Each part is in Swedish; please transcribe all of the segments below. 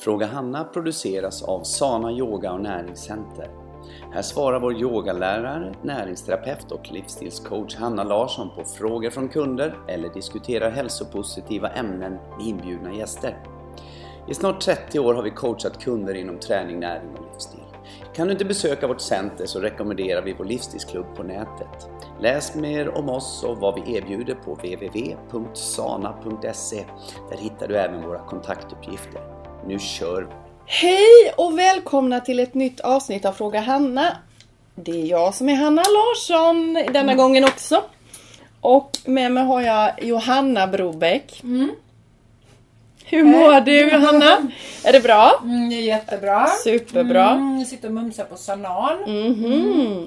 Fråga Hanna produceras av Sana Yoga och Näringscenter. Här svarar vår yogalärare, näringsterapeut och livsstilscoach Hanna Larsson på frågor från kunder eller diskuterar hälsopositiva ämnen med inbjudna gäster. I snart 30 år har vi coachat kunder inom träning, näring och livsstil. Kan du inte besöka vårt center så rekommenderar vi vår livsstilsklubb på nätet. Läs mer om oss och vad vi erbjuder på www.sana.se. Där hittar du även våra kontaktuppgifter. Nu kör vi! Hej och välkomna till ett nytt avsnitt av Fråga Hanna. Det är jag som är Hanna Larsson denna gången också. Och med mig har jag Johanna Brobeck. Hur mår du, Johanna? Är det bra? Det är jättebra. Superbra. Jag sitter och mumsar på sanan.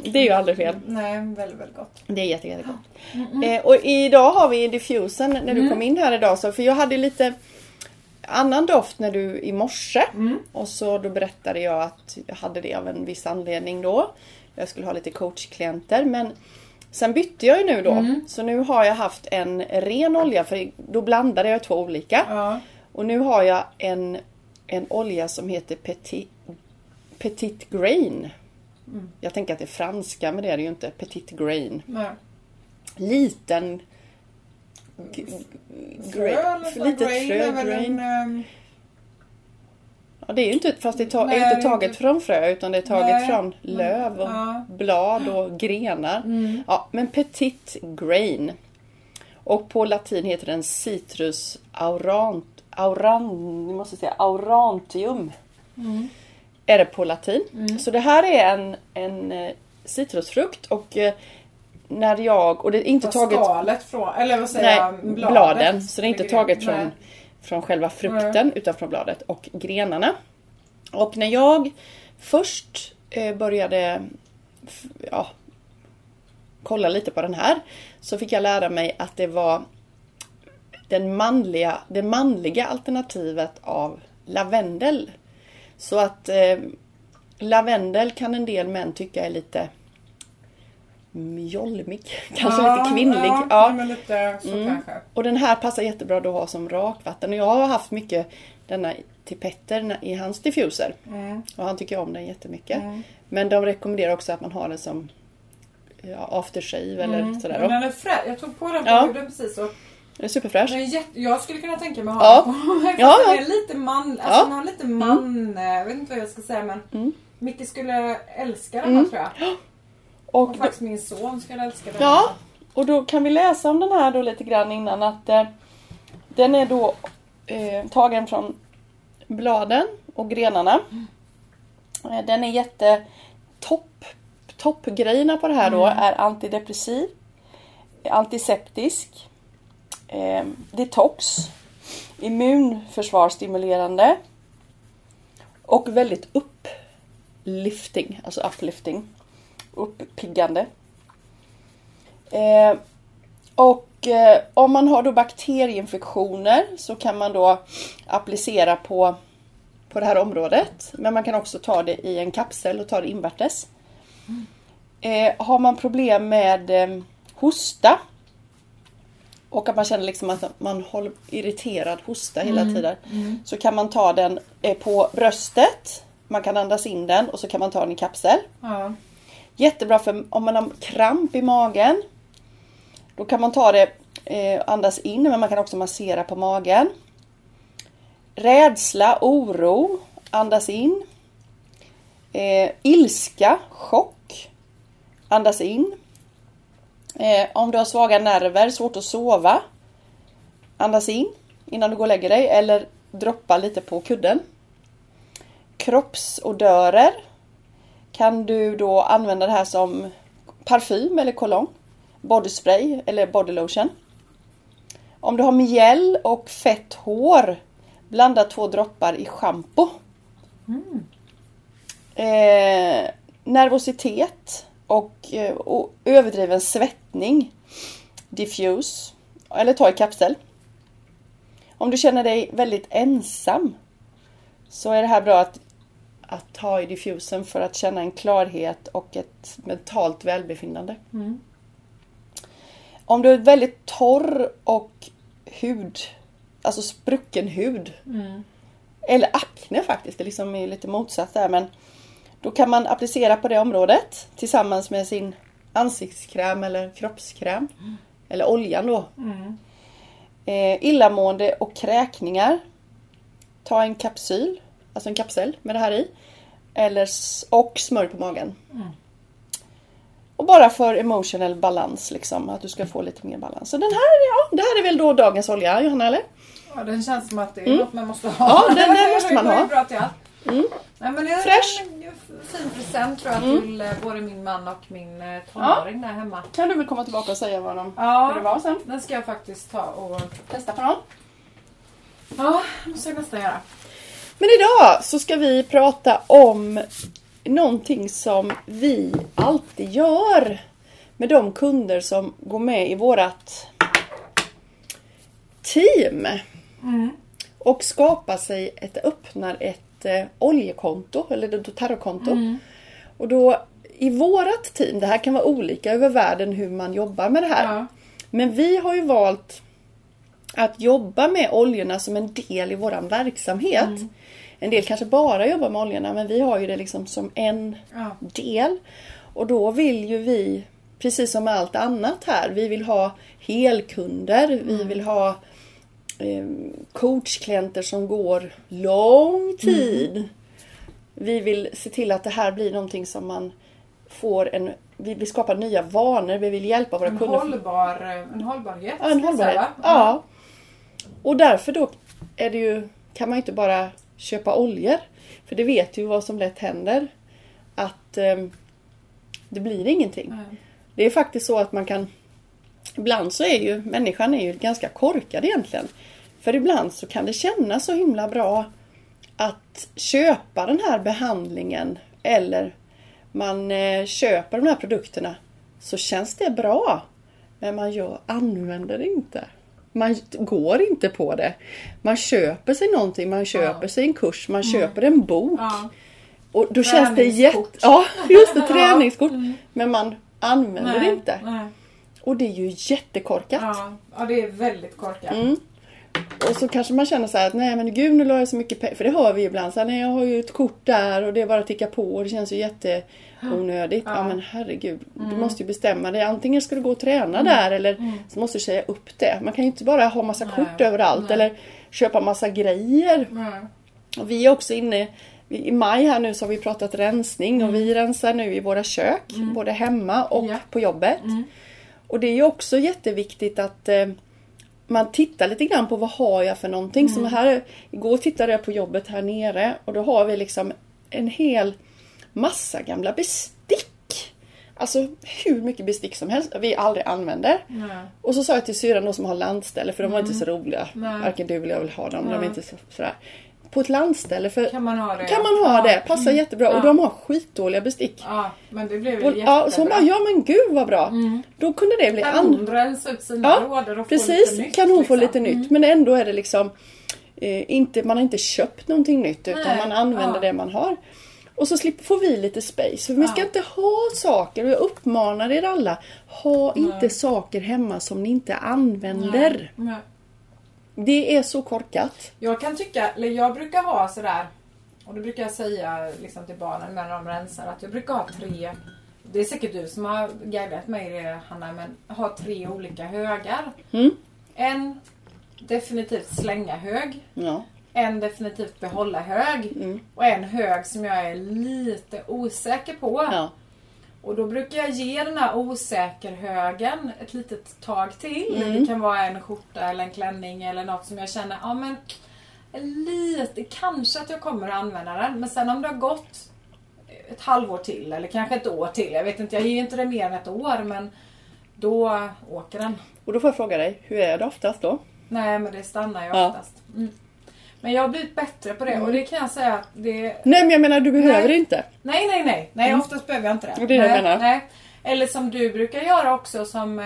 Det är ju aldrig fel. Nej, väldigt, väldigt gott. Det är jättegott. Och idag har vi diffusen när du kom in här idag. För jag hade lite annan doft när du i morse. Och så då berättade jag att jag hade det av en viss anledning då. Jag skulle ha lite coachklienter, men sen bytte jag ju nu då. Så nu har jag haft en ren olja, för då blandade jag två olika. Ja. Och nu har jag en olja som heter Petitgrain. Jag tänker att det är franska, men det är det ju inte. Petitgrain. Nej. Liten frö. Ja, det är ju inte, fast det är inte taget från frö, utan det är taget från löv och blad och grenar. Ja, men Petitgrain. Och på latin heter den Citrus aurantium. Är det på latin. Så det här är en citrusfrukt, och när jag, och det är inte taget skalet från, eller vad säger bladen, så det är inte taget från själva frukten, utan från bladet och grenarna. Och när jag först började kolla lite på den här, så fick jag lära mig att det var det manliga alternativet av lavendel. Så att lavendel kan en del män tycka är lite mjolmig, kanske lite kvinnlig. Ja. Men lite så kanske. Och den här passar jättebra att ha som rakvatten. Och jag har haft mycket denna till Petter i hans diffuser. Och han tycker om den jättemycket. Men de rekommenderar också att man har den som aftershave eller sådär. Men den är fräsch. Jag tog på den på huden precis så. Den är superfräsch. Den är jag skulle kunna tänka mig att ha den på. Den är lite man. Alltså den har lite man. Jag vet inte vad jag ska säga, men Micke skulle älska den här, tror jag. Och faktiskt min son skulle älska den. Ja, och då kan vi läsa om den här då lite grann innan, att den är då tagen från bladen och grenarna. Den är toppgrejerna på det här då är antidepressiv, antiseptisk, detox, immunförsvarsstimulerande och väldigt uplifting. Uppiggande. Och om man har då bakterieinfektioner så kan man då applicera på det här området. Men man kan också ta det i en kapsel och ta det invärtes. Har man problem med hosta och att man känner liksom att man håller irriterad hosta hela tiden, så kan man ta den på bröstet. Man kan andas in den och så kan man ta den i kapsel. Ja. Jättebra för om man har kramp i magen. Då kan man ta det, andas in, men man kan också massera på magen. Rädsla, oro, andas in. Ilska, chock, andas in. Om du har svaga nerver, svårt att sova, andas in innan du går och lägger dig. Eller droppa lite på kudden. Kroppsodörer. Kan du då använda det här som parfym eller cologne, bodyspray eller bodylotion. Om du har mjäll och fett hår, blanda 2 droppar i shampoo. Nervositet och överdriven svettning, diffuse eller ta i kapsel. Om du känner dig väldigt ensam så är det här bra att ta i diffusen för att känna en klarhet och ett mentalt välbefinnande. Om du är väldigt torr och alltså sprucken hud, eller akne faktiskt, det liksom är lite motsatt där, men då kan man applicera på det området tillsammans med sin ansiktskräm eller kroppskräm, eller oljan då. Mm. Illamående och kräkningar, ta en kapsyl, alltså en kapsel med det här i, eller, och smörj på magen. Mm. Och bara för emotional balans liksom, att du ska få lite mer balans. Så den här, ja, det här är väl då dagens olja, Johanna, eller? Ja, den känns som att det är något man måste ha. Ja, den måste man ha. Bra till allt. Mm. Nej, men det är fresh. En fin present tror jag till både min man och min tonåring där hemma. Kan du väl komma tillbaka och säga vad det var sen? Den ska jag faktiskt ta och testa på någon. Ja, det måste jag nästan göra. Men idag så ska vi prata om någonting som vi alltid gör med de kunder som går med i vårt team. Mm. Och skapar sig öppnar ett oljekonto eller ett tarotkonto. Mm. Och då i vårt team, det här kan vara olika över världen hur man jobbar med det här. Ja. Men vi har ju valt att jobba med oljorna som en del i våran verksamhet. Mm. En del kanske bara jobbar med oljorna, men vi har ju det liksom som en del. Och då vill ju vi, precis som allt annat här, vi vill ha helkunder, vi vill ha coachklienter som går lång tid. Mm. Vi vill se till att det här blir någonting som man får en... Vi vill skapa nya vanor, vi vill hjälpa våra kunder. En hållbarhet. Ja, en hållbarhet. Mm. Ja. Och därför då är det ju, kan man inte bara... köpa oljor. För det vet ju vad som lätt händer. Att det blir ingenting. Mm. Det är faktiskt så att man kan... Ibland så är ju... Människan är ju ganska korkad egentligen. För ibland så kan det kännas så himla bra att köpa den här behandlingen. Eller man köper de här produkterna. Så känns det bra. Men man använder det inte. Man går inte på det. Man köper sig någonting. Man köper sig en kurs. Man köper en bok. Ja. Och då känns det ja, just det. Träningskort. Mm. Men man använder det inte. Nej. Och det är ju jättekorkat. Ja, det är väldigt korkat. Mm. Och så kanske man känner så här att nej men gud, nu la jag så mycket pengar. För det hör vi ibland. Så här, nej, jag har ju ett kort där och det är bara att ticka på. Och det känns ju jätteonödigt. Ja, men herregud. Mm. Du måste ju bestämma dig. Antingen ska du gå och träna där. Eller så måste du säga upp det. Man kan ju inte bara ha massa kort överallt. Eller köpa massa grejer. Och vi är också inne. I maj här nu så har vi pratat rensning. Och vi rensar nu i våra kök. Både hemma och på jobbet. Och det är ju också jätteviktigt att... man tittar lite grann på vad har jag för någonting. Som här, igår tittade jag på jobbet här nere. Och då har vi liksom en hel massa gamla bestick. Alltså hur mycket bestick som helst. Vi aldrig använder. Och så sa jag till syran då som har landställe. För de var inte så roliga. Varken du vill jag vill ha dem. De är inte sådär. På ett landställe. För kan man ha det? Kan man ha det? Passar jättebra. Och de har skitdåliga bestick. Ja, men det blev ju jättebra. Ja, så hon bara, ja men gud vad bra. Då kunde det bli andra. Ja, precis. Nytt, kan hon få lite nytt. Men ändå är det liksom, inte, man har inte köpt någonting nytt. Utan man använder det man har. Och så får vi lite space. För vi ska inte ha saker. Och jag uppmanar er alla. Ha inte saker hemma som ni inte använder. Nej. Det är så korkat. Jag kan tycka, eller jag brukar ha sådär, och det brukar jag säga liksom till barnen när de rensar, att jag brukar ha tre, det är säkert du som har guidat mig det, Hanna, men ha tre olika högar. En definitivt slänga hög, en definitivt behålla hög, och en hög som jag är lite osäker på. Och då brukar jag ge den här osäker högen ett litet tag till. Det kan vara en skjorta eller en klänning eller något som jag känner, ja men lite, kanske att jag kommer att använda den. Men sen om det har gått ett halvår till eller kanske ett år till, jag vet inte, jag ger ju inte det mer än ett år, men då åker den. Och då får jag fråga dig, hur är det oftast då? Nej, men det stannar ju oftast. Men jag har blivit bättre på det. Och det kan jag säga att det... Nej, men jag menar, du behöver inte. Nej. Nej, oftast behöver jag inte det. Och det menar. Nej. Eller som du brukar göra också, som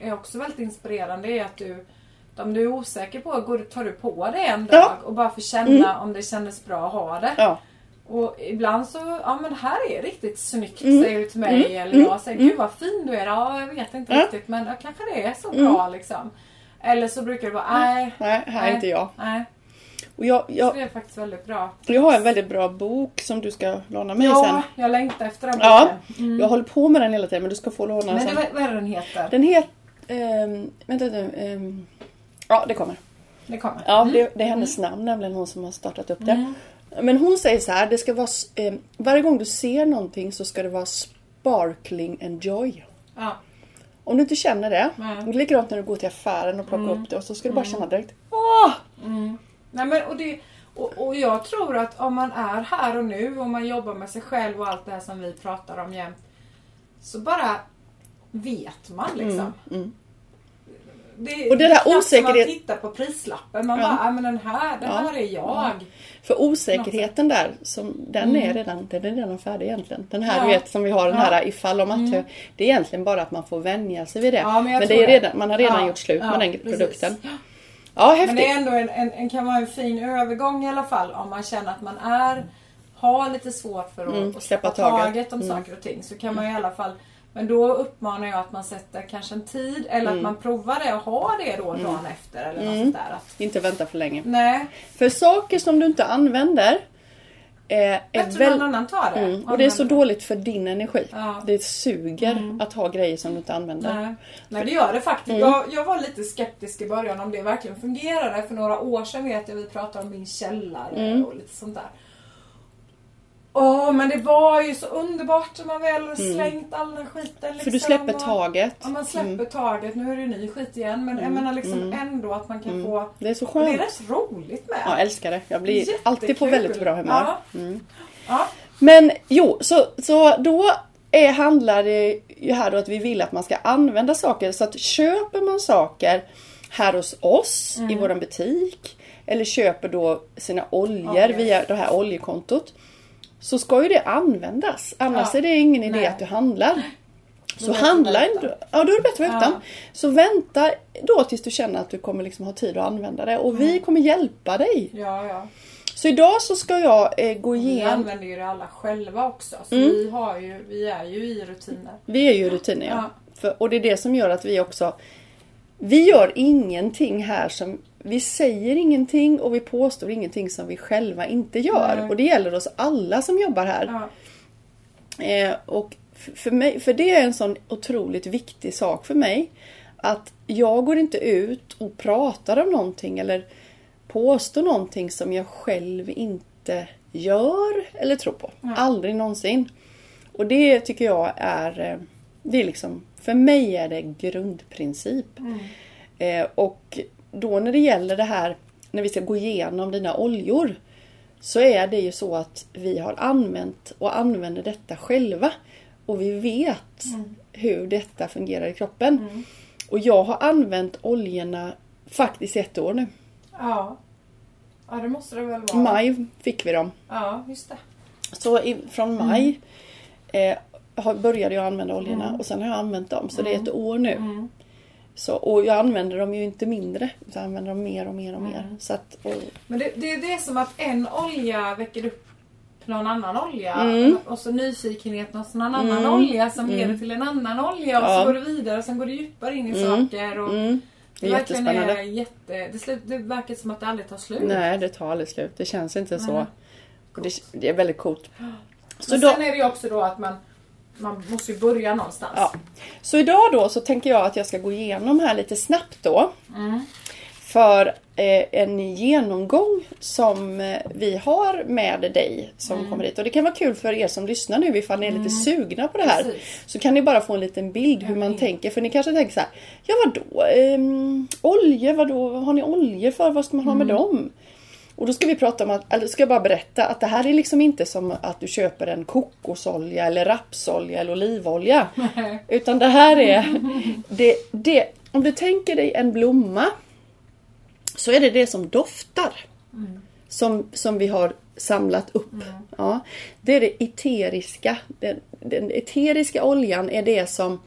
är också väldigt inspirerande, är att du, om du är osäker på, tar du på det en dag och bara för känna om det kändes bra att ha det. Ja. Och ibland så, ja men det här är riktigt snyggt, säger du till mig. Eller jag säger, gud vad fin du är. Ja, jag vet inte riktigt, men kanske det är så bra liksom. Eller så brukar du bara, nej. Nej, här är inte jag. Nej. Och det är faktiskt väldigt bra. Jag har en väldigt bra bok som du ska låna mig sen. Ja, jag längtar efter den. Ja, jag håller på med den hela tiden, men du ska få låna den sen. Men vad är den heter? Den heter... vänta nu. Ja, det kommer. Det kommer. Ja, det är hennes namn, nämligen hon som har startat upp det. Men hon säger så här, det ska vara... varje gång du ser någonting så ska det vara sparkling and joy. Ja. Om du inte känner det, det är likadant när du går till affären och plockar upp det, och så ska du bara känna direkt. Åh! Mm. Nej, men, och jag tror att om man är här och nu och man jobbar med sig själv och allt det här som vi pratar om jämt, så bara vet man liksom. Mm. Det, och det där osäkerhet... man tittar på prislappen, man bara, men den här är jag. För osäkerheten där, som, den är redan färdig egentligen. Den här, du vet, som vi har den här ifall om att, det är egentligen bara att man får vänja sig vid det. Ja, men det är redan, man har redan gjort slut med den produkten. Ja, häftigt. Men det är ändå en kan vara en fin övergång i alla fall, om man känner att man har lite svårt för att släppa taget om saker och ting, så kan man i alla fall. Men då uppmanar jag att man sätter kanske en tid, eller att man provar det och har det då dagen efter eller något sånt där. Att... inte vänta för länge. Nej. För saker som du inte använder är någon annan tar det. Och det är så dåligt för din energi. Ja. Det suger att ha grejer som du inte använder. Nej, det gör det faktiskt. Jag var lite skeptisk i början om det verkligen fungerade. För några år sedan vet jag att vi pratade om min källare och lite sånt där. Men det var ju så underbart när man väl slängt all den skiten. Liksom. För du släpper taget. Ja, man släpper taget. Nu är det ny skit igen. Men jag menar liksom ändå att man kan få... Det är så skönt. Det är rätt roligt med. Ja, jag älskar det. Jag blir alltid på väldigt bra humör. Ja. Men så då handlar det ju här då att vi vill att man ska använda saker. Så att köper man saker här hos oss i vår butik, eller köper då sina oljor via det här oljekontot, så ska ju det användas. Annars är det ingen idé att du handlar. Så handla inte. Ja, då är det bättre att vänta. Så vänta då tills du känner att du kommer liksom ha tid att använda det. Och vi kommer hjälpa dig. Ja. Så idag så ska jag gå igenom. Vi använder ju det alla själva också. Så vi är ju i rutiner. Vi är ju i rutiner, ja. Och det är det som gör att vi också... vi gör ingenting här som... vi säger ingenting och vi påstår ingenting som vi själva inte gör. Och det gäller oss alla som jobbar här. Och för det är en sån otroligt viktig sak för mig. Att jag går inte ut och pratar om någonting eller påstår någonting som jag själv inte gör eller tror på. Aldrig någonsin. Och det tycker jag är... det är liksom, för mig är det grundprincip. Och... då när det gäller det här, när vi ska gå igenom dina oljor, så är det ju så att vi har använt och använder detta själva. Och vi vet hur detta fungerar i kroppen. Och jag har använt oljorna faktiskt 1 år nu. Ja, det måste det väl vara. Maj fick vi dem. Ja, just det. Så från maj började jag använda oljorna och sen har jag använt dem. Så det är 1 år nu. Så, och jag använder dem ju inte mindre, utan jag använder dem mer och mer och mer. Så att, men det är som att en olja väcker upp någon annan olja. Och så nyfikenhet hos någon annan olja som leder till en annan olja. Och så går det vidare och sen går det djupare in i saker. Och det är jättespännande. Det verkar som att det aldrig tar slut. Nej, det tar aldrig slut. Det känns inte så. Det är väldigt coolt. Så men då, sen är det ju också då att man måste ju börja någonstans. Ja. Så idag då så tänker jag att jag ska gå igenom här lite snabbt då. För en genomgång som vi har med dig som kommer hit. Och det kan vara kul för er som lyssnar nu ifall ni är lite sugna på det här. Precis. Så kan ni bara få en liten bild hur man tänker. För ni kanske tänker så här, ja vadå? Olje, vadå? Har ni olje för? Vad ska man ha med dem? Och då ska vi prata om att, eller ska jag bara berätta att det här är liksom inte som att du köper en kokosolja eller rapsolja eller olivolja. Nej. Utan det här är, om du tänker dig en blomma så är det som doftar. Som vi har samlat upp. Ja, det är det eteriska. Den eteriska oljan är det som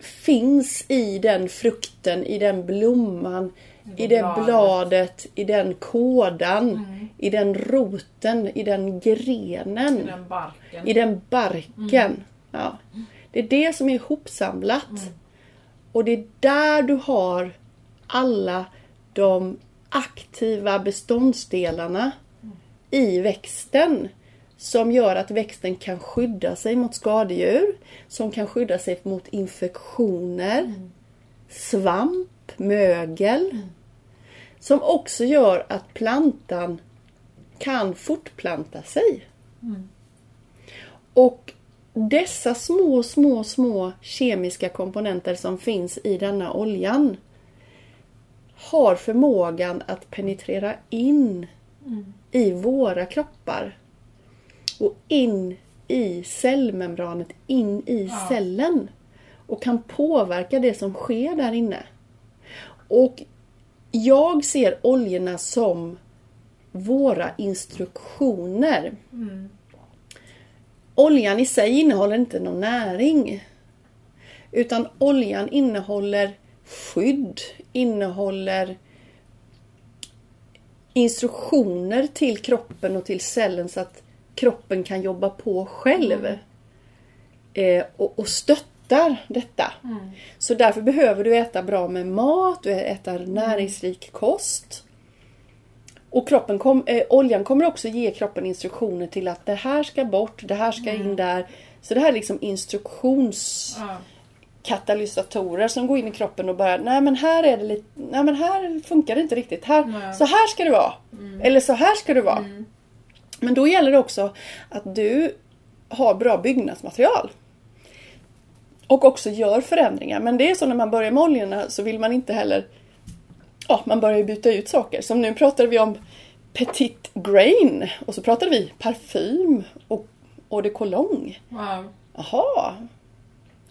finns i den frukten, i den blomman. I det bladet, i den kådan, i den roten, i den grenen, i den barken. Ja. Det är det som är ihopsamlat. Och det är där du har alla de aktiva beståndsdelarna i växten som gör att växten kan skydda sig mot skadedjur, som kan skydda sig mot infektioner, svamp, mögel, som också gör att plantan kan fortplanta sig. Och dessa små kemiska komponenter som finns i denna oljan har förmågan att penetrera in i våra kroppar och in i cellmembranet, in i cellen, och kan påverka det som sker där inne. Och jag ser oljorna som våra instruktioner. Oljan i sig innehåller inte någon näring, utan oljan innehåller skydd, innehåller instruktioner till kroppen och till cellen så att kroppen kan jobba på själv och stöttar detta. Så därför behöver du äta bra med mat, du äter näringsrik kost. Och kroppen oljan kommer också ge kroppen instruktioner till att det här ska bort, det här ska in där. Så det här är liksom instruktionskatalysatorer som går in i kroppen och bara, nej men här är det lite, nej men här funkar det inte riktigt. Här, så här ska det vara. Eller så här ska det vara. Men då gäller det också att du har bra byggnadsmaterial. Och också gör förändringar. Men det är så när man börjar med oljorna så vill man inte heller... Ja, man börjar ju byta ut saker. Som nu pratade vi om Petitgrain. Och så pratade vi parfym och eau de cologne. Wow. Jaha.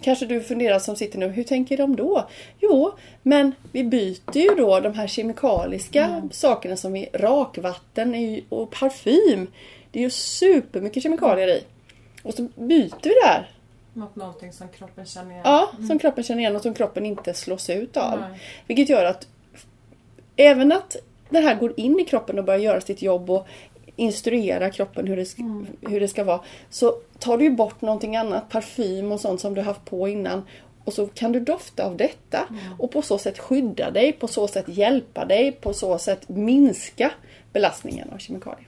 Kanske du funderar som sitter nu, hur tänker de då? Jo, men vi byter ju då de här kemikaliska sakerna som är rakvatten och parfym. Det är ju supermycket kemikalier i. Och så byter vi det här. Någonting som kroppen känner igen. Ja, som kroppen känner igen och som kroppen inte slås ut av. Vilket gör att även att det här går in i kroppen och börjar göra sitt jobb och instruera kroppen hur det ska vara. Så tar du ju bort någonting annat, parfym och sånt som du haft på innan. Och så kan du dofta av detta. Och på så sätt skydda dig, på så sätt hjälpa dig, på så sätt minska belastningen av kemikalier.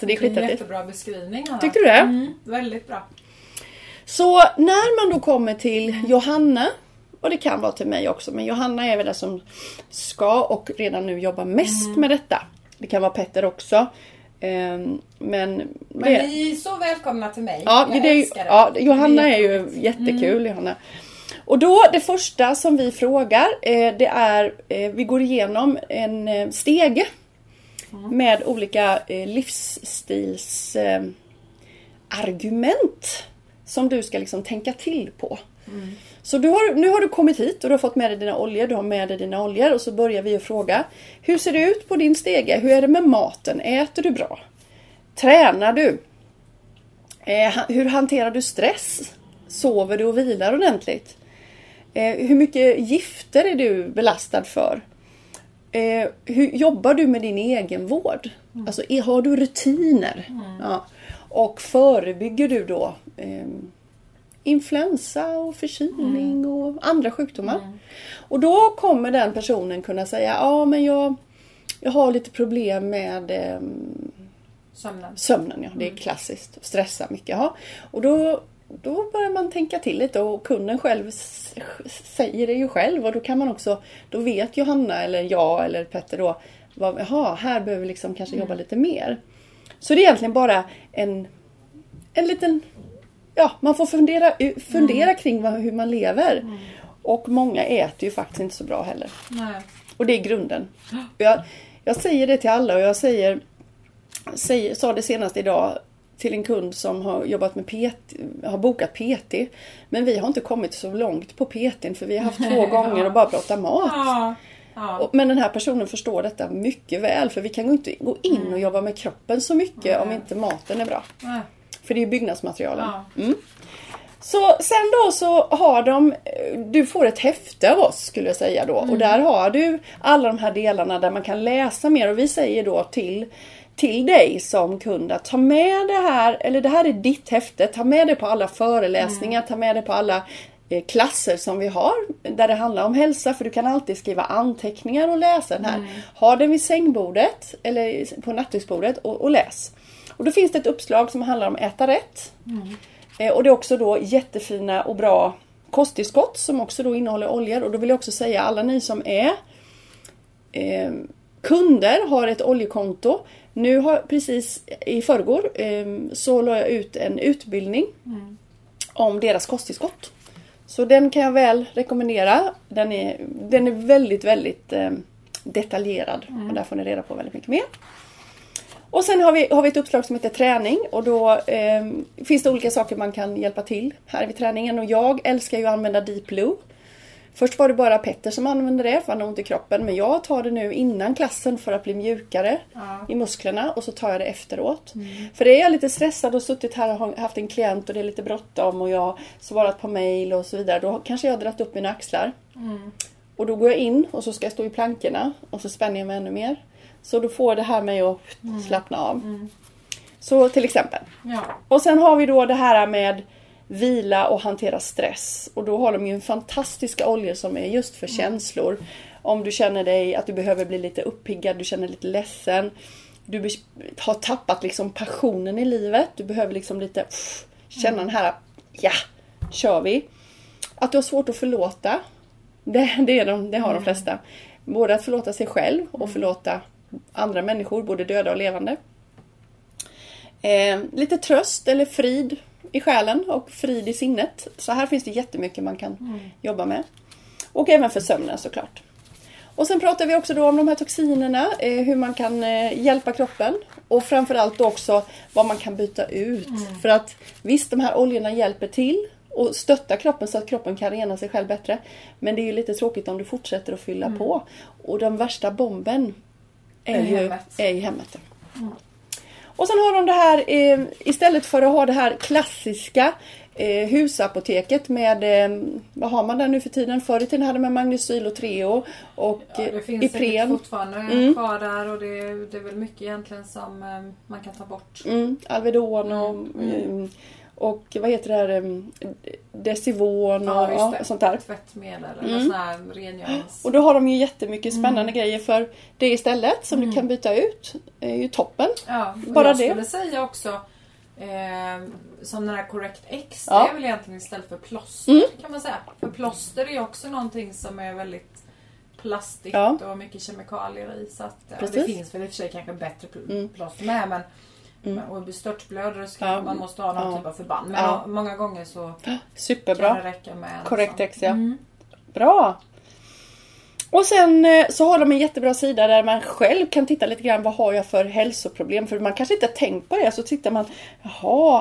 Så det är en jättebra beskrivning. Tycker du det? Väldigt bra. Så när man då kommer till Johanna... Och det kan vara till mig också. Men Johanna är väl den som ska och redan nu jobbar mest med detta. Det kan vara Petter också. Men ni är så välkomna till mig. Ja, det är ju, Johanna är ju jättekul. Johanna. Och då det första som vi frågar. Det är vi går igenom en stege. Med olika livsstilsargument. Som du ska liksom tänka till på. Så nu har du kommit hit och du har fått med dig dina oljor, och så börjar vi att fråga, hur ser det ut på din stege? Hur är det med maten? Äter du bra? Tränar du? Hur hanterar du stress? Sover du och vilar ordentligt? Hur mycket gifter är du belastad för? Hur jobbar du med din egen vård? Alltså, har du rutiner? Ja. Och förebygger du då... influensa och förkylning och andra sjukdomar. Och då kommer den personen kunna säga, ja men jag har lite problem med sömnen. Ja, det är klassiskt. Stressa mycket. Ja. Och då börjar man tänka till lite och kunden själv säger det ju själv. Och då kan man också, då vet Johanna eller jag eller Petter då, här behöver vi liksom kanske jobba lite mer. Så det är egentligen bara en liten... Ja, man får fundera kring hur man lever. Och många äter ju faktiskt inte så bra heller. Nej. Och det är grunden. Jag säger det till alla och jag sa det senast idag till en kund som har jobbat med PT, har bokat PT. Men vi har inte kommit så långt på PT:n för vi har haft två gånger och bara pratat mat. Men den här personen förstår detta mycket väl för vi kan inte gå in och jobba med kroppen så mycket om inte maten är bra. Nej. För det är ju byggnadsmaterialen. Så sen då så har du får ett häfte av oss skulle jag säga då. Och där har du alla de här delarna där man kan läsa mer. Och vi säger då till dig som kund att ta med det här. Eller det här är ditt häfte. Ta med det på alla föreläsningar. Ta med det på alla klasser som vi har där det handlar om hälsa, för du kan alltid skriva anteckningar och läsa den här. Ha den vid sängbordet eller på nattduksbordet och läs. Och då finns det ett uppslag som handlar om äta rätt. Och det är också då jättefina och bra kosttillskott som också då innehåller oljor. Och då vill jag också säga, alla ni som är kunder har ett oljekonto. Nu har precis i förrgår så la jag ut en utbildning om deras kosttillskott. Så den kan jag väl rekommendera. Den är väldigt, väldigt detaljerad. Och där får ni reda på väldigt mycket mer. Och sen har vi ett uppslag som heter träning. Och då finns det olika saker man kan hjälpa till här vid träningen. Och jag älskar ju att använda Deep Blue. Först var det bara Petter som använde det för han har ont i kroppen. Men jag tar det nu innan klassen för att bli mjukare i musklerna. Och så tar jag det efteråt. För är jag lite stressad och suttit här och haft en klient och det är lite bråttom. Och jag har svarat på mejl och så vidare. Då kanske jag har dratt upp mina axlar. Och då går jag in och så ska jag stå i plankorna. Och så spänner jag mig ännu mer. Så då får det här mig att slappna av. Så till exempel. Ja. Och sen har vi då det här med vila och hantera stress. Och då har de ju en fantastiska oljor som är just för känslor. Om du känner dig att du behöver bli lite uppiggad, du känner dig lite ledsen. Du har tappat liksom passionen i livet. Du behöver liksom lite känna den här, ja, kör vi. Att du har svårt att förlåta. Det har de flesta. Både att förlåta sig själv och förlåta andra människor, både döda och levande. Lite tröst eller frid i själen och frid i sinnet. Så här finns det jättemycket man kan jobba med. Och även för sömnen såklart. Och sen pratar vi också då om de här toxinerna. Hur man kan hjälpa kroppen. Och framförallt också vad man kan byta ut. För att visst, de här oljorna hjälper till och stötta kroppen så att kroppen kan rena sig själv bättre. Men det är ju lite tråkigt om du fortsätter att fylla på. Och den värsta bomben är i hemmet. Och sen har de det här, istället för att ha det här klassiska husapoteket med, vad har man där nu för tiden? Förr i tiden hade man Magnesyl och Treo och Ipren. Det finns säkert fortfarande kvar där och det är väl mycket egentligen som man kan ta bort. Alvedon och vad heter det här, Desivon och sånt där. Tvättmedel eller sån här rengörings. Och då har de ju jättemycket spännande grejer för det istället som du kan byta ut. Det är ju toppen. Ja, bara jag det. Jag skulle säga också som den här Correct X, det är väl egentligen istället för plåster kan man säga. För plåster är ju också någonting som är väldigt plastigt och mycket kemikalier i. Så att, det finns väl i och för sig kanske bättre plåster med, men och störtblödare så man måste ha någon typ av förband. Men många gånger så superbra. Kan det räcka med Correct X, bra. Och sen så har de en jättebra sida där man själv kan titta lite grann, vad har jag för hälsoproblem? För man kanske inte tänkt på det, så tittar man,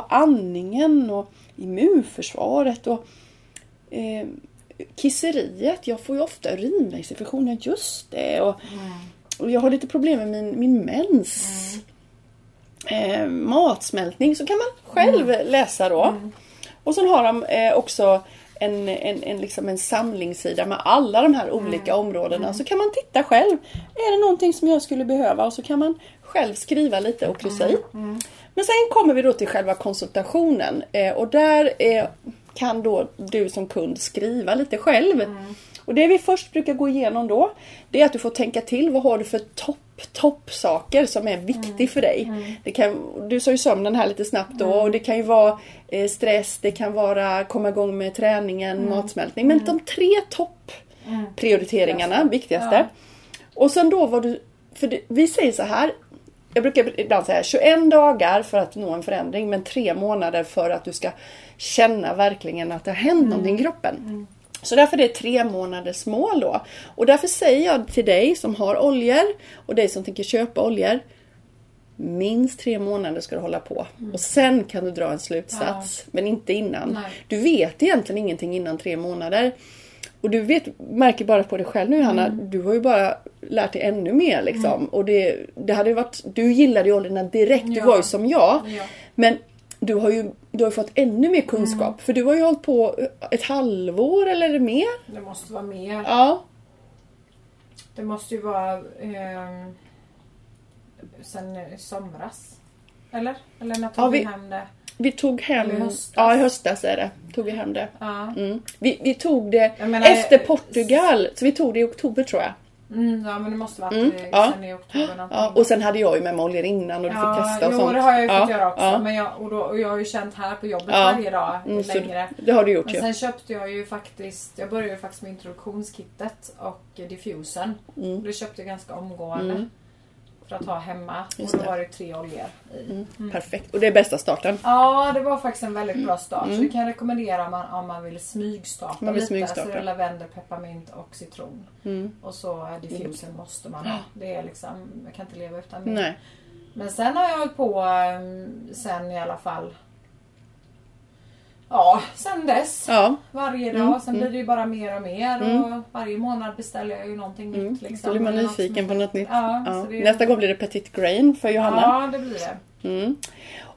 andningen och immunförsvaret och kisseriet. Jag får ju ofta urinvägsinfektioner, just det. Och jag har lite problem med min mens. Matsmältning, så kan man själv läsa då. Och sen har de också en samlingssida med alla de här olika områdena. Så kan man titta själv. Är det någonting som jag skulle behöva? Och så kan man själv skriva lite och kryssa i. Men sen kommer vi då till själva konsultationen. Och där kan då du som kund skriva lite själv. Och det vi först brukar gå igenom då, det är att du får tänka till, vad har du för topp saker som är viktig för dig. Du sa ju sömnen här lite snabbt då, och det kan ju vara stress, det kan vara komma igång med träningen, matsmältning. Men de 3 topp-prioriteringarna, viktigaste. Ja. Och sen då vi säger så här, jag brukar ibland säga 21 dagar för att nå en förändring, men 3 månader för att du ska känna verkligen att det har hänt någonting i kroppen. Så därför det är 3 månaders mål då. Och därför säger jag till dig som har oljor och dig som tänker köpa oljor, minst 3 månader ska du hålla på. Och sen kan du dra en slutsats, men inte innan. Nej. Du vet egentligen ingenting innan 3 månader. Och du märker bara på dig själv nu, Hanna, du har ju bara lärt dig ännu mer liksom. Och det hade ju varit, du gillade ju oljorna direkt, du var ju som jag. Ja. Men du har ju fått ännu mer kunskap. För du har ju hållit på ett halvår eller mer. Det måste vara mer. Ja. Det måste ju vara sen somras. Eller när tog vi hem det? Vi tog hem... I höstas är det. Tog vi hem det. Ja. Mm. Vi tog det efter Portugal. Så vi tog det i oktober, tror jag. Mm, ja, men det måste vara sen i oktober. Ja, och sen hade jag ju med Molly innan och du fick testa och sånt. Ja, det har jag ju fått göra också. Ja. Men jag har ju känt här på jobbet varje dag längre. Det har du gjort, men sen köpte jag ju faktiskt... Jag började ju faktiskt med introduktionskittet och diffusen. Mm. Det köpte jag ganska omgående. Mm. För att ha hemma. Just och då var det 3 oljor i. Mm. Perfekt. Och det är bästa starten. Ja, det var faktiskt en väldigt bra start. Mm. Så det kan jag rekommendera om man vill smygstarta lite. Smygstarta. Så lavendel, pepparmint och citron. Mm. Och så diffusen måste man ha. Det är liksom, jag kan inte leva utan det. Nej. Men sen har jag hållit på sen i alla fall. Ja, sen dess. Ja. Varje dag. Sen blir det ju bara mer och mer. Mm. Och varje månad beställer jag ju någonting nytt. Liksom. Då blir man nyfiken på något nytt. Ja, ja. Så det... Nästa gång blir det Petitgrain för Johanna. Ja, det blir det. Mm.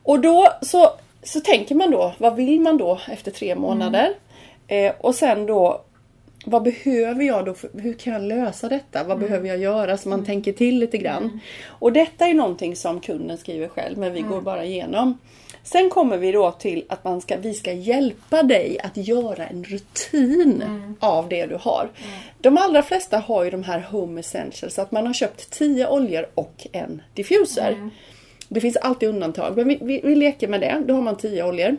Och då så tänker man då. Vad vill man då efter 3 månader? Och sen då. Vad behöver jag då? Hur kan jag lösa detta? Vad behöver jag göra? Så man tänker till lite grann. Mm. Och detta är någonting som kunden skriver själv. Men vi går bara igenom. Sen kommer vi då till att vi ska hjälpa dig att göra en rutin av det du har. Mm. De allra flesta har ju de här home essentials. Att man har köpt 10 oljor och en diffuser. Mm. Det finns alltid undantag. Men vi leker med det. Då har man 10 oljor.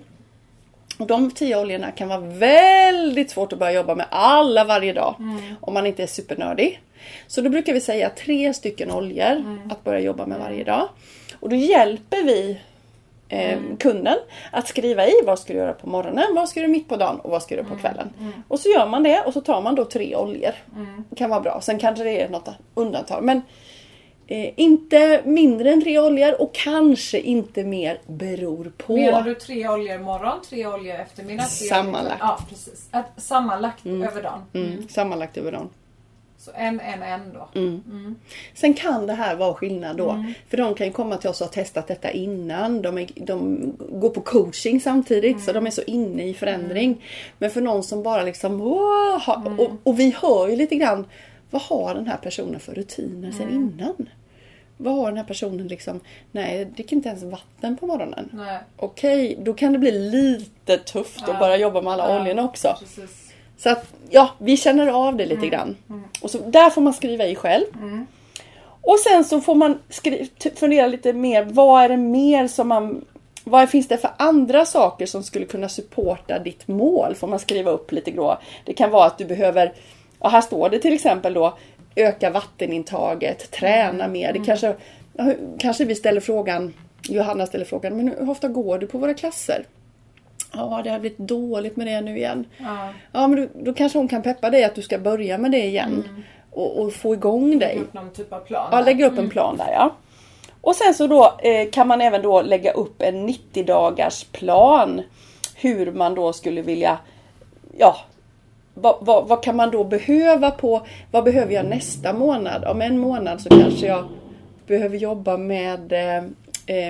Och de 10 oljorna kan vara väldigt svårt att börja jobba med alla varje dag. Mm. Om man inte är supernördig. Så då brukar vi säga 3 stycken oljor att börja jobba med varje dag. Och då hjälper vi kunden att skriva i vad ska du göra på morgonen, vad ska du mitt på dagen och vad ska du på kvällen. Mm. Och så gör man det och så tar man då 3 oljor. Det kan vara bra. Sen kanske det är något undantag. Men inte mindre än 3 oljor och kanske inte mer beror på. Menar du 3 oljor morgon, 3 oljor eftermiddag? 3 sammanlagt. Oljor. Ja, precis. Sammanlagt över dagen. Mm. Sammanlagt över dagen. Så en då. Mm. Mm. Sen kan det här vara skillnad då. Mm. För de kan ju komma till oss och ha testat detta innan. De går på coaching samtidigt. Så de är så inne i förändring. Men för någon som bara liksom... Och vi hör ju lite grann. Vad har den här personen för rutiner sen innan? Vad har den här personen liksom... Nej, jag dricker inte ens vatten på morgonen. Nej. Okej, då kan det bli lite tufft att bara jobba med alla oljorna också. Precis. Så att, vi känner av det lite grann. Mm. Och så där får man skriva i själv. Mm. Och sen så får man fundera lite mer. Vad är det mer som man... Vad finns det för andra saker som skulle kunna supporta ditt mål? Får man skriva upp lite grå. Det kan vara att du behöver... Ja, här står det till exempel då. Öka vattenintaget. Träna mer. Det kanske vi ställer frågan... Johanna ställer frågan. Men hur ofta går du på våra klasser? Ja, det har blivit dåligt med det nu igen. Ja, men då kanske hon kan peppa dig att du ska börja med det igen. Och få igång dig. Lägga upp någon typ av plan. Ja, lägga upp en plan där, ja. Och sen så då kan man även då lägga upp en 90-dagars plan. Hur man då skulle vilja... Ja, vad kan man då behöva på... Vad behöver jag nästa månad? Om en månad så kanske jag behöver jobba med...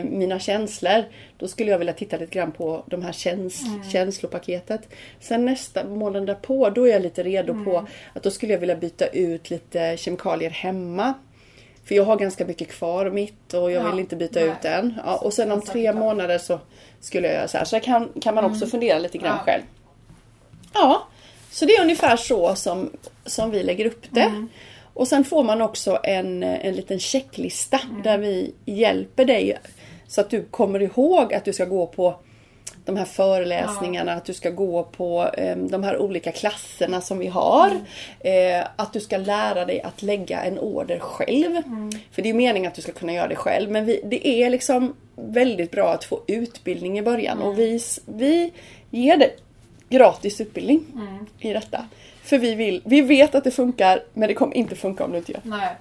mina känslor, då skulle jag vilja titta lite grann på de här känslopaketet. Sen nästa månaden därpå, då är jag lite redo på att då skulle jag vilja byta ut lite kemikalier hemma. För jag har ganska mycket kvar mitt och jag vill inte byta ut den. Ja, och sen om 3 månader så skulle jag göra så här. Så kan man också fundera lite grann själv. Ja, så det är ungefär så som vi lägger upp det. Mm. Och sen får man också en liten checklista där vi hjälper dig så att du kommer ihåg att du ska gå på de här föreläsningarna, att du ska gå på de här olika klasserna som vi har. Att du ska lära dig att lägga en order själv. För det är ju meningen att du ska kunna göra det själv. Men det är liksom väldigt bra att få utbildning i början. Och vi ger dig gratis utbildning i detta. För vi vet att det funkar, men det kommer inte funka om du inte gör. Nej.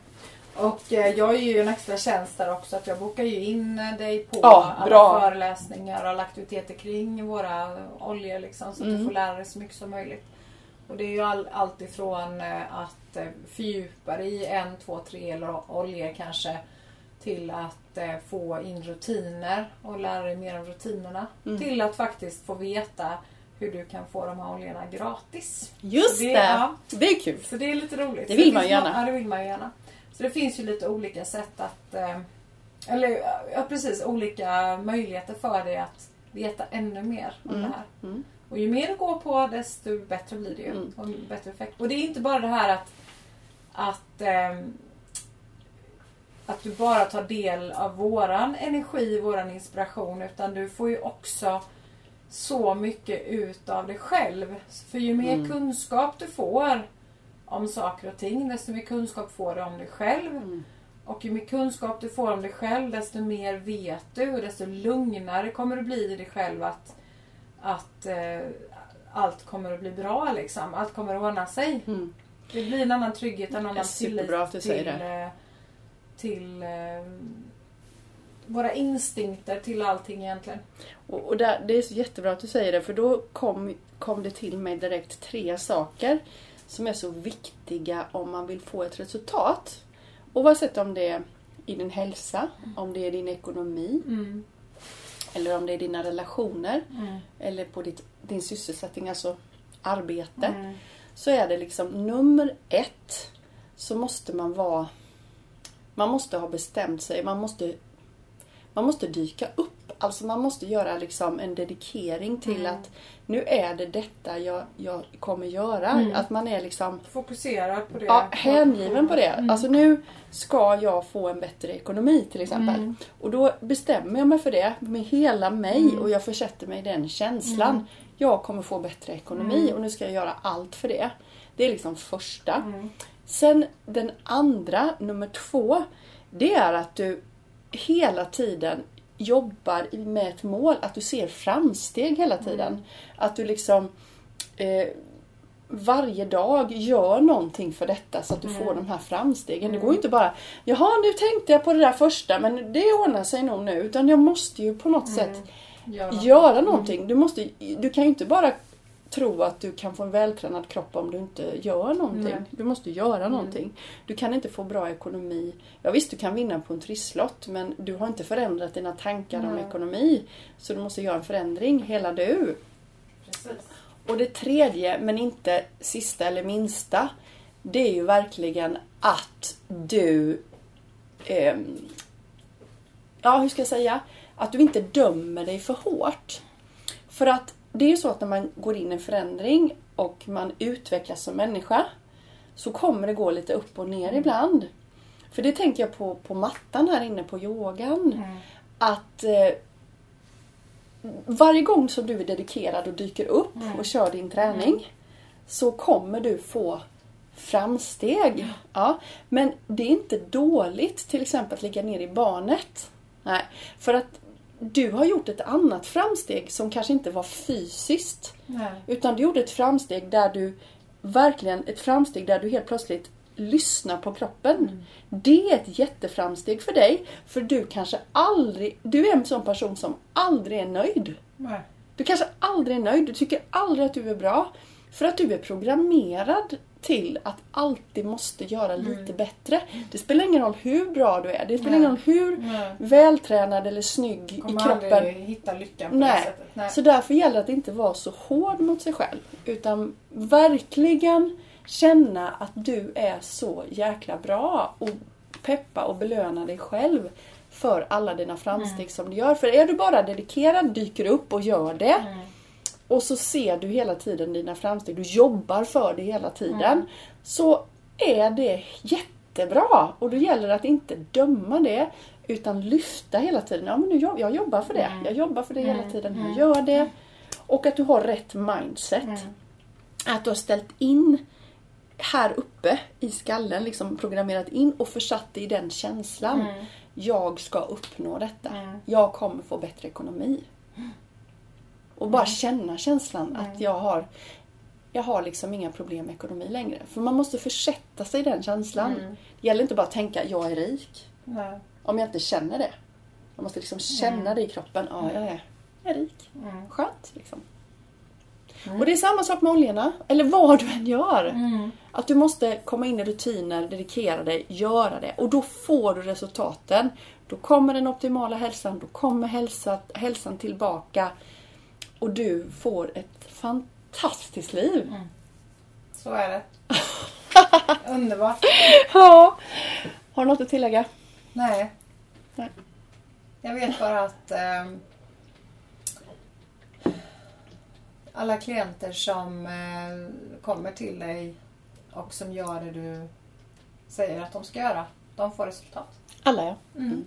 Och jag är ju en extra tjänst där också. Att jag bokar ju in dig på alla föreläsningar och alla aktiviteter kring våra oljor. Liksom, så att du får lära dig så mycket som möjligt. Och det är ju allt ifrån att fördjupa dig i 1, 2, 3 oljor kanske. Till att få in rutiner och lära dig mer om rutinerna. Till att faktiskt få veta... hur du kan få de här oljorna gratis. Just det! Det är kul. Så det är lite roligt. Det vill man gärna. Ja, det vill man gärna. Så det finns ju lite olika sätt att... Eller, precis. Olika möjligheter för dig att veta ännu mer om det här. Mm. Och ju mer du går på, desto bättre blir det ju. Mm. Och bättre effekt. Och det är inte bara det här att du bara tar del av våran energi, våran inspiration, utan du får ju också så mycket ut av dig själv. För ju mer kunskap du får om saker och ting, desto mer kunskap får du om dig själv. Mm. Och ju mer kunskap du får om dig själv, desto mer vet du, och desto lugnare kommer du bli i dig själv att allt kommer att bli bra liksom. Allt kommer att ordna sig. Mm. Det blir en annan trygghet, en annan tillit till våra instinkter, till allting egentligen. Och där, det är så jättebra att du säger det, för då kom det till mig direkt 3 saker som är så viktiga om man vill få ett resultat. Oavsett om det är i din hälsa, om det är din ekonomi, eller om det är dina relationer, eller på din sysselsättning, alltså arbete, så är det liksom nummer 1, så måste man vara... Man måste ha bestämt sig, man måste dyka upp. Alltså man måste göra liksom en dedikering till att nu är det detta jag kommer göra. Mm. Att man är liksom... Fokuserad på det. Ja, hängiven på det. Mm. Alltså nu ska jag få en bättre ekonomi till exempel. Mm. Och då bestämmer jag mig för det med hela mig och jag försätter mig i den känslan. Mm. Jag kommer få bättre ekonomi och nu ska jag göra allt för det. Det är liksom första. Mm. Sen den andra, nummer 2, det är att du hela tiden jobbar med ett mål. Att du ser framsteg hela tiden. Att du liksom varje dag gör någonting för detta så att du får de här framstegen. Det går ju inte bara, jaha nu tänkte jag på det där första men det ordnar sig nog nu. Utan jag måste ju på något sätt göra någonting. Du kan ju inte bara... tro att du kan få en vältränad kropp om du inte gör någonting. Nej. Du måste göra någonting. Du kan inte få bra ekonomi. Ja visst, du kan vinna på en trisslott, men du har inte förändrat dina tankar om ekonomi. Så du måste göra en förändring, hela du. Precis. Och det 3, men inte sista eller minsta, det är ju verkligen att du... hur ska jag säga? Att du inte dömer dig för hårt. För att det är ju så att när man går in i en förändring och man utvecklas som människa så kommer det gå lite upp och ner ibland. För det tänker jag på mattan här inne på yogan. Att varje gång som du är dedikerad och dyker upp och kör din träning så kommer du få framsteg. Ja. Men det är inte dåligt till exempel att ligga ner i barnet. Nej, för att du har gjort ett annat framsteg som kanske inte var fysiskt. Nej. Utan du gjorde ett framsteg där du verkligen, ett framsteg där du helt plötsligt lyssnar på kroppen. Det är ett jätteframsteg för dig. För du kanske aldrig, du är en sån person som aldrig är nöjd. Nej. Du kanske aldrig är nöjd, du tycker aldrig att du är bra. För att du är programmerad till att alltid måste göra lite bättre. Det spelar ingen roll hur bra du är. Det spelar ingen roll hur vältränad eller snygg i kroppen. Du kommer aldrig hitta lyckan på det sättet. Nej. Så därför gäller det att inte vara så hård mot sig själv. Utan verkligen känna att du är så jäkla bra. Och peppa och belöna dig själv för alla dina framsteg som du gör. För är du bara dedikerad, dyker upp och gör det. Och så ser du hela tiden dina framsteg. Du jobbar för det hela tiden. Så är det jättebra. Och då gäller det att inte döma det. Utan lyfta hela tiden. Ja, men nu jag jobbar för det. Jag jobbar för det hela tiden. Jag gör det. Och att du har rätt mindset. Att du har ställt in här uppe i skallen. Liksom programmerat in och försatt dig i den känslan. Jag ska uppnå detta. Jag kommer få bättre ekonomi. Och bara känna känslan att jag har liksom inga problem med ekonomi längre. För man måste försätta sig i den känslan. Det gäller inte bara att tänka, jag är rik. Nej. Om jag inte känner det. Man måste liksom känna det i kroppen. Ja, jag är rik. Skönt liksom. Och det är samma sak med oljorna. Eller vad du än gör. Att du måste komma in i rutiner, dedikera dig, göra det. Och då får du resultaten. Då kommer den optimala hälsan. Då kommer hälsan tillbaka. Och du får ett fantastiskt liv. Så är det. Underbart. Ja. Har du något att tillägga? Nej. Jag vet bara att alla klienter som kommer till dig och som gör det du säger att de ska göra, de får resultat? Alla, ja. Mm.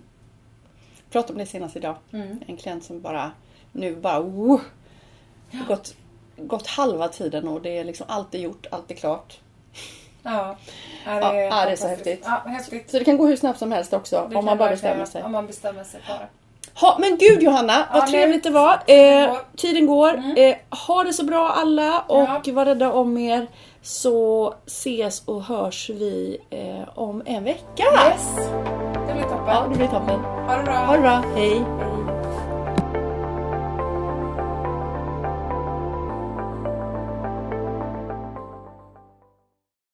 Pratade om det senast idag. Mm. En klient som gått halva tiden och det är liksom allt är gjort, allt är klart. Ja, det är så häftigt. Ja, häftigt. Så det kan gå hur snabbt som helst också om man bara bestämmer sig. Om man bestämmer sig för det. Ha, men gud Johanna, vad trevligt det var. Tiden går. Mm. Ha det så bra alla och var rädda om er. Så ses och hörs vi om en vecka. Yes. Det blir toppen. Ja, det blir toppen. Ha det bra. Hej.